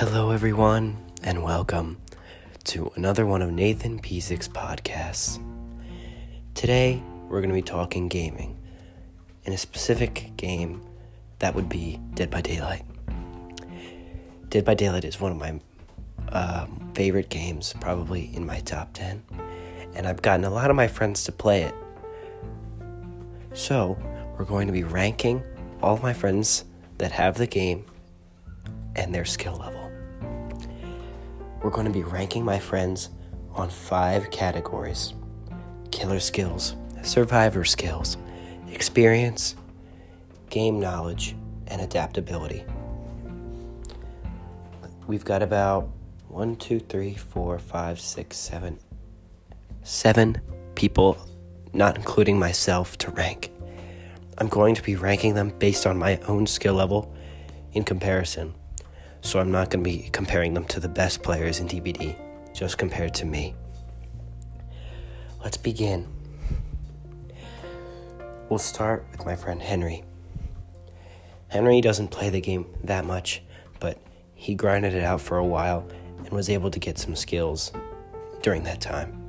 Hello everyone, and welcome to another one of Nathan Pizik's podcasts. Today, we're going to be talking gaming, in a specific game that would be Dead by Daylight. Dead by Daylight is one of my favorite games, probably in my top 10, and I've gotten a lot of my friends to play it. So, we're going to be ranking all of my friends that have the game and their skill level. We're going to be ranking my friends on 5 categories: killer skills, survivor skills, experience, game knowledge, and adaptability. We've got about 1, 2, 3, 4, 5, 6, 7, 7 people, not including myself, to rank. I'm going to be ranking them based on my own skill level in comparison. So I'm not going to be comparing them to the best players in DBD, just compared to me. Let's begin. We'll start with my friend Henry. Henry doesn't play the game that much, but he grinded it out for a while and was able to get some skills during that time.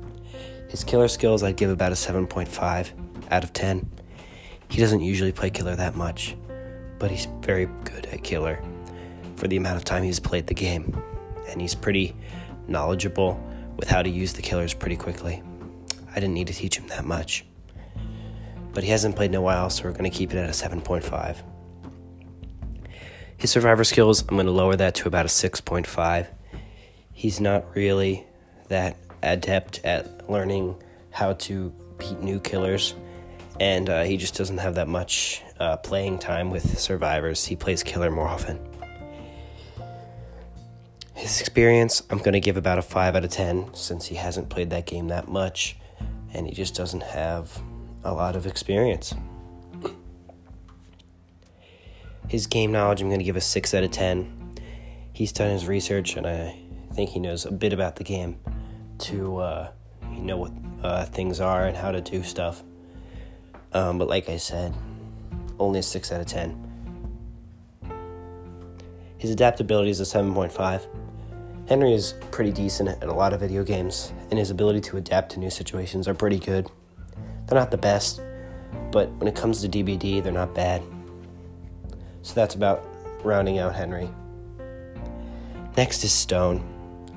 His killer skills I'd give about a 7.5 out of 10. He doesn't usually play killer that much, but he's very good at killer for the amount of time he's played the game, and he's pretty knowledgeable with how to use the killers pretty quickly. I didn't need to teach him that much, but he hasn't played in a while, so we're going to keep it at a 7.5. His survivor skills, I'm going to lower that to about a 6.5. He's not really that adept at learning how to beat new killers, and he just doesn't have that much playing time with survivors. He plays killer more often. His experience, I'm going to give about a 5 out of 10 since he hasn't played that game that much and he just doesn't have a lot of experience. His game knowledge, I'm going to give a 6 out of 10. He's done his research and I think he knows a bit about the game to know what things are and how to do stuff. But like I said, only a 6 out of 10. His adaptability is a 7.5. Henry is pretty decent at a lot of video games, and his ability to adapt to new situations are pretty good. They're not the best, but when it comes to DBD, they're not bad. So that's about rounding out Henry. Next is Stone.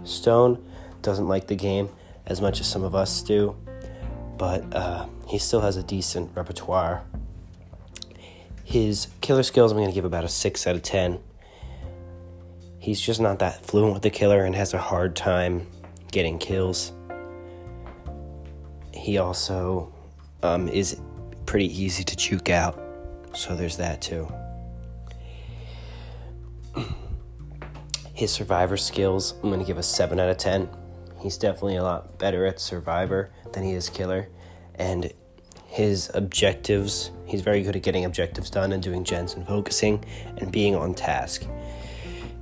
Stone doesn't like the game as much as some of us do, but he still has a decent repertoire. His killer skills, I'm going to give about a 6 out of 10. He's just not that fluent with the killer and has a hard time getting kills. He also is pretty easy to juke out, so there's that too. His survivor skills, I'm going to give a 7 out of 10. He's definitely a lot better at survivor than he is killer. And his objectives, he's very good at getting objectives done and doing gens and focusing and being on task.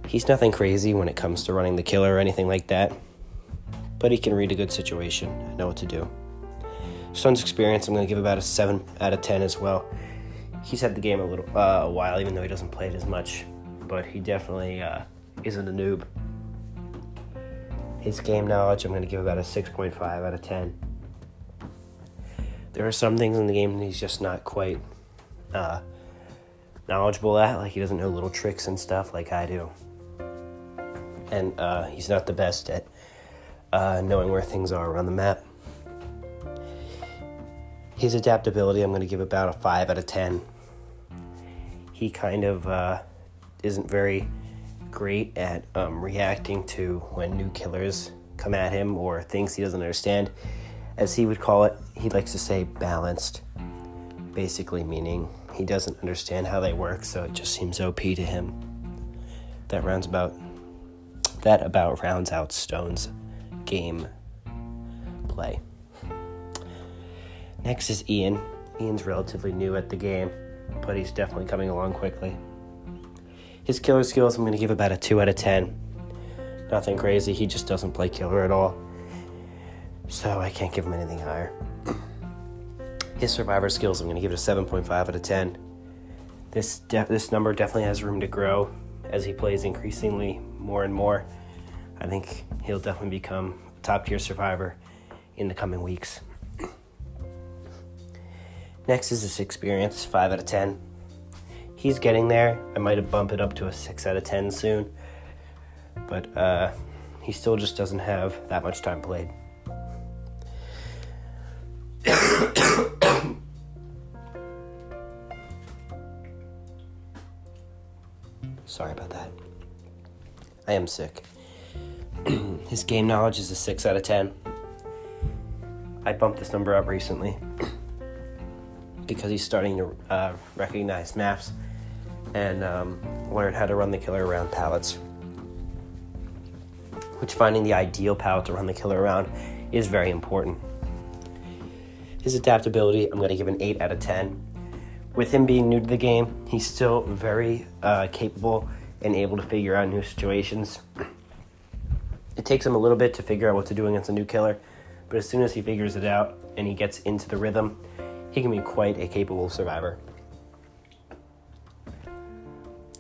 He's nothing crazy when it comes to running the killer or anything like that, but he can read a good situation and know what to do. Stone's experience, I'm going to give about a 7 out of 10 as well. He's had the game a while, even though he doesn't play it as much, but he definitely isn't a noob. His game knowledge, I'm going to give about a 6.5 out of 10. There are some things in the game that he's just not quite knowledgeable at, like he doesn't know little tricks and stuff like I do. And he's not the best at knowing where things are around the map. His adaptability, I'm going to give about a 5 out of 10. He kind of isn't very great at reacting to when new killers come at him or things he doesn't understand. As he would call it, he likes to say balanced, basically meaning he doesn't understand how they work, so it just seems OP to him. That about rounds out Stone's game play. Next is Ian. Ian's relatively new at the game, but he's definitely coming along quickly. His killer skills, I'm going to give about a 2 out of 10. Nothing crazy, he just doesn't play killer at all. So I can't give him anything higher. His survivor skills, I'm going to give it a 7.5 out of 10. This number definitely has room to grow as he plays increasingly more and more, I think he'll definitely become a top-tier survivor in the coming weeks. Next is his experience, 5 out of 10. He's getting there. I might bump it up to a 6 out of 10 soon, but he still just doesn't have that much time played. Sorry about that. I am sick. His game knowledge is a 6 out of 10. I bumped this number up recently because he's starting to recognize maps and learn how to run the killer around pallets, which finding the ideal pallet to run the killer around is very important. His adaptability, I'm going to give an 8 out of 10. With him being new to the game, he's still very capable and able to figure out new situations. It takes him a little bit to figure out what to do against a new killer, but as soon as he figures it out and he gets into the rhythm, he can be quite a capable survivor.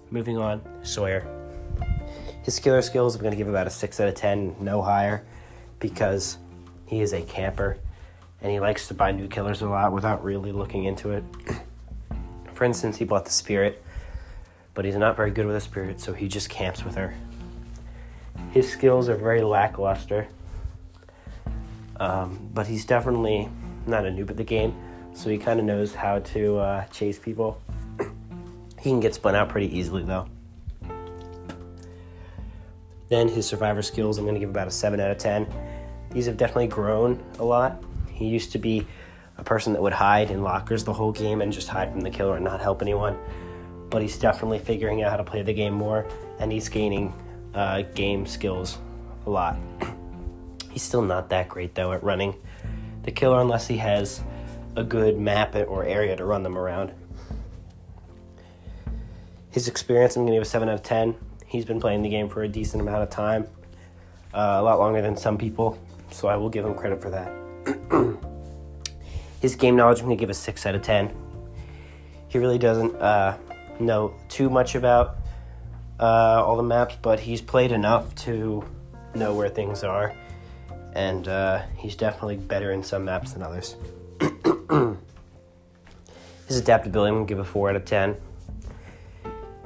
Moving on, Sawyer. His killer skills, I'm going to give about a 6 out of 10, no higher, because he is a camper, and he likes to buy new killers a lot without really looking into it. For instance, he bought the Spirit, but he's not very good with a Spirit, so he just camps with her. His skills are very lackluster, but he's definitely not a noob at the game, so he kind of knows how to chase people. He can get spun out pretty easily, though. Then his survivor skills, I'm going to give about a 7 out of 10. These have definitely grown a lot. He used to be a person that would hide in lockers the whole game and just hide from the killer and not help anyone. But he's definitely figuring out how to play the game more, and he's gaining game skills a lot. He's still not that great, though, at running the killer unless he has a good map or area to run them around. His experience, I'm going to give a 7 out of 10. He's been playing the game for a decent amount of time, a lot longer than some people, so I will give him credit for that. His game knowledge, I'm going to give a 6 out of 10. He really doesn't know too much about all the maps, but he's played enough to know where things are, and he's definitely better in some maps than others. His adaptability, I'm going to give a 4 out of 10.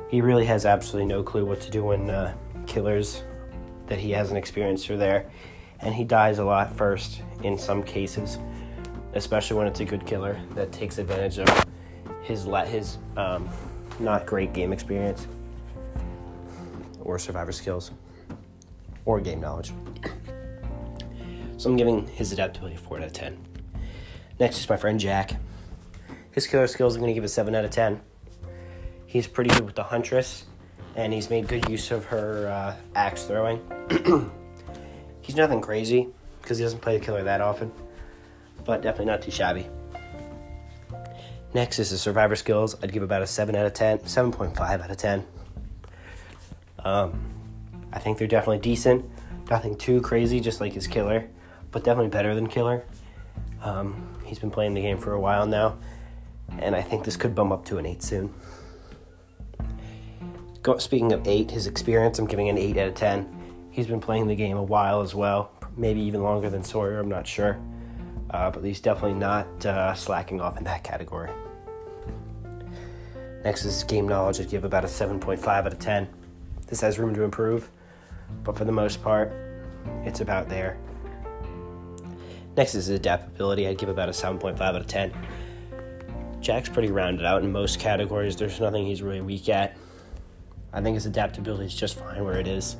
He really has absolutely no clue what to do when killers that he hasn't experienced are there, and he dies a lot first in some cases, especially when it's a good killer that takes advantage of his not great game experience or survivor skills or game knowledge. So I'm giving his adaptability a 4 out of 10. Next is my friend Jack. His killer skills, I'm going to give a 7 out of 10. He's pretty good with the Huntress, and he's made good use of her axe throwing. He's nothing crazy, because he doesn't play the killer that often, but definitely not too shabby. Next is his survivor skills. I'd give about a 7 out of 10, 7.5 out of 10. I think they're definitely decent. Nothing too crazy, just like his killer, but definitely better than killer. He's been playing the game for a while now, and I think this could bump up to an 8 soon. Speaking of 8, his experience, I'm giving an 8 out of 10. He's been playing the game a while as well, maybe even longer than Sawyer, I'm not sure. But he's definitely not slacking off in that category. Next is game knowledge. I'd give about a 7.5 out of 10. This has room to improve, but for the most part, it's about there. Next is adaptability. I'd give about a 7.5 out of 10. Jack's pretty rounded out in most categories. There's nothing he's really weak at. I think his adaptability is just fine where it is.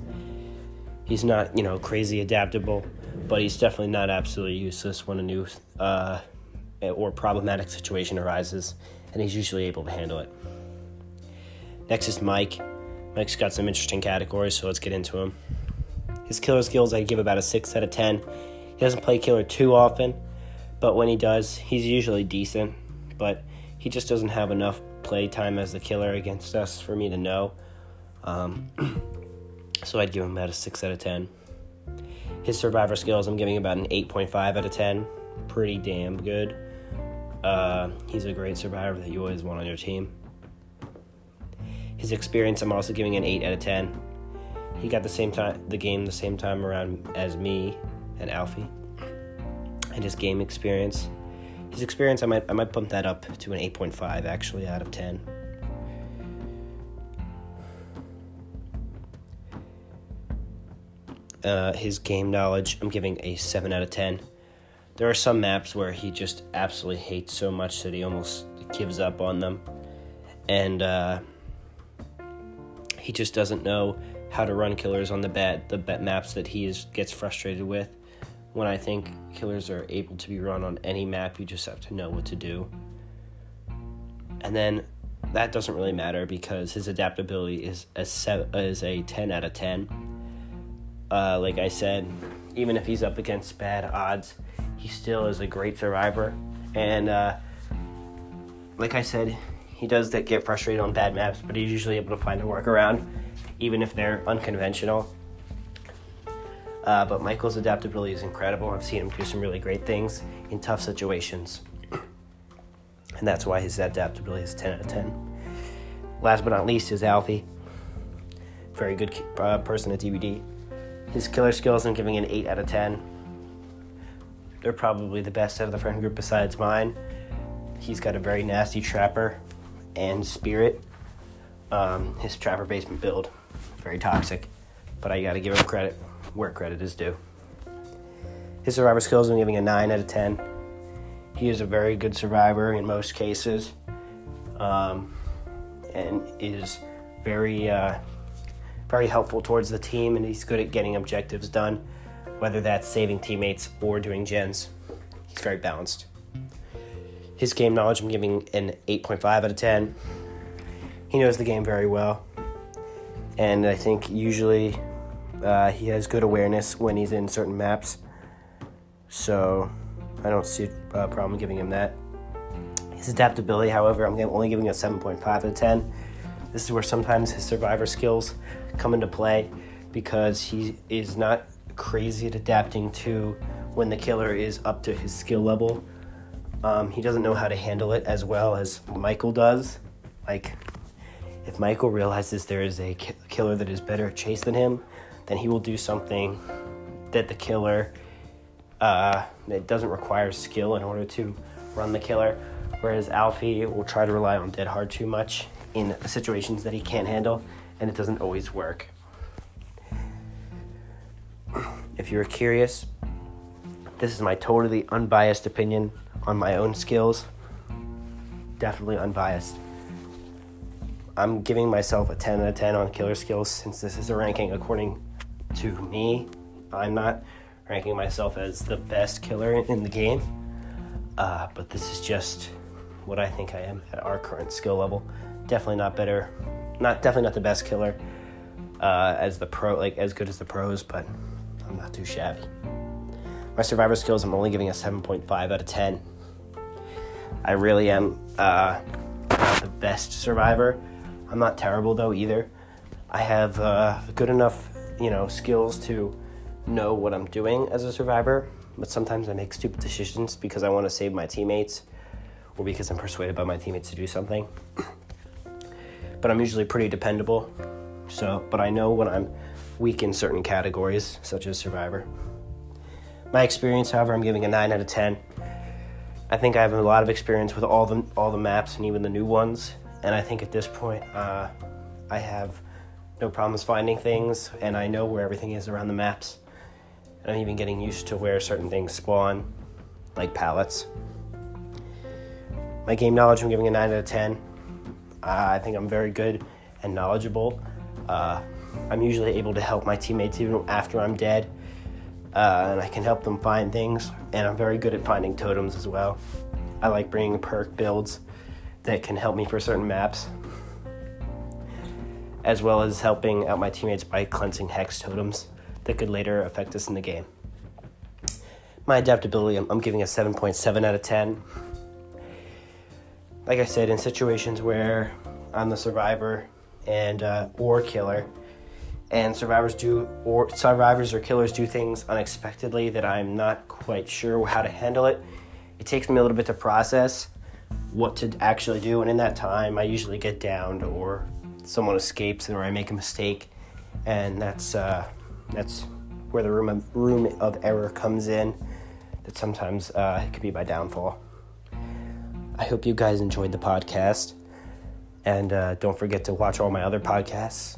He's not, crazy adaptable, but he's definitely not absolutely useless when a new or problematic situation arises, and he's usually able to handle it. Next is Mike. Mike's got some interesting categories, so let's get into him. His killer skills, I'd give about a 6 out of 10. He doesn't play killer too often, but when he does, he's usually decent, but he just doesn't have enough play time as the killer against us for me to know. So I'd give him about a 6 out of 10. His survivor skills, I'm giving about an 8.5 out of 10. Pretty damn good. He's a great survivor that you always want on your team. His experience, I'm also giving an 8 out of 10. He got the same time around as me and Alfie. And his game experience. His experience, I might bump that up to an 8.5, actually, out of 10. His game knowledge, I'm giving a 7 out of 10. There are some maps where he just absolutely hates so much that he almost gives up on them. And he just doesn't know how to run killers on the maps that he gets frustrated with. When I think killers are able to be run on any map, you just have to know what to do. And then that doesn't really matter because his adaptability is a 10 out of 10. Like I said, even if he's up against bad odds, he still is a great survivor. And like I said, he does get frustrated on bad maps, but he's usually able to find a workaround, even if they're unconventional. But Michael's adaptability is incredible. I've seen him do some really great things in tough situations. And that's why his adaptability is 10 out of 10. Last but not least is Alfie. Very good person at DBD. His killer skills, I'm giving an 8 out of 10. They're probably the best out of the friend group besides mine. He's got a very nasty trapper and spirit. His trapper basement build, very toxic. But I gotta give him credit where credit is due. His survivor skills, I'm giving a 9 out of 10. He is a very good survivor in most cases, and is very, very helpful towards the team, and he's good at getting objectives done, whether that's saving teammates or doing gens. He's very balanced. His game knowledge, I'm giving an 8.5 out of 10. He knows the game very well, and I think usually he has good awareness when he's in certain maps, so I don't see a problem giving him that. His adaptability, however, I'm only giving a 7.5 out of 10. This is where sometimes his survivor skills come into play because he is not crazy at adapting to when the killer is up to his skill level. He doesn't know how to handle it as well as Michael does. Like, if Michael realizes there is a killer that is better at chase than him, then he will do something that the killer, that doesn't require skill in order to run the killer, whereas Alfie will try to rely on Dead Hard too much in situations that he can't handle, and it doesn't always work. If you're curious, this is my totally unbiased opinion on my own skills. Definitely unbiased. I'm giving myself a 10 out of 10 on killer skills since this is a ranking according to me. I'm not ranking myself as the best killer in the game, but this is just what I think I am at our current skill level. Definitely not the best killer as the pro, like as good as the pros, but I'm not too shabby. My survivor skills, I'm only giving a 7.5 out of 10. I really am not the best survivor. I'm not terrible though either. I have good enough, skills to know what I'm doing as a survivor, but sometimes I make stupid decisions because I want to save my teammates or because I'm persuaded by my teammates to do something. But I'm usually pretty dependable, but I know when I'm weak in certain categories, such as survivor. My experience, however, I'm giving a 9 out of 10. I think I have a lot of experience with all the maps and even the new ones, and I think at this point I have no problems finding things, and I know where everything is around the maps. And I'm even getting used to where certain things spawn, like pallets. My game knowledge, I'm giving a 9 out of 10. I think I'm very good and knowledgeable. I'm usually able to help my teammates even after I'm dead, and I can help them find things, and I'm very good at finding totems as well. I like bringing perk builds that can help me for certain maps, as well as helping out my teammates by cleansing hex totems that could later affect us in the game. My adaptability, I'm giving a 7.7 out of 10. Like I said, in situations where I'm the survivor and or killer, and survivors or killers do things unexpectedly that I'm not quite sure how to handle it, it takes me a little bit to process what to actually do, and in that time I usually get downed or someone escapes and where I make a mistake, and that's where the room of error comes in. That sometimes it could be my downfall. I hope you guys enjoyed the podcast, and don't forget to watch all my other podcasts,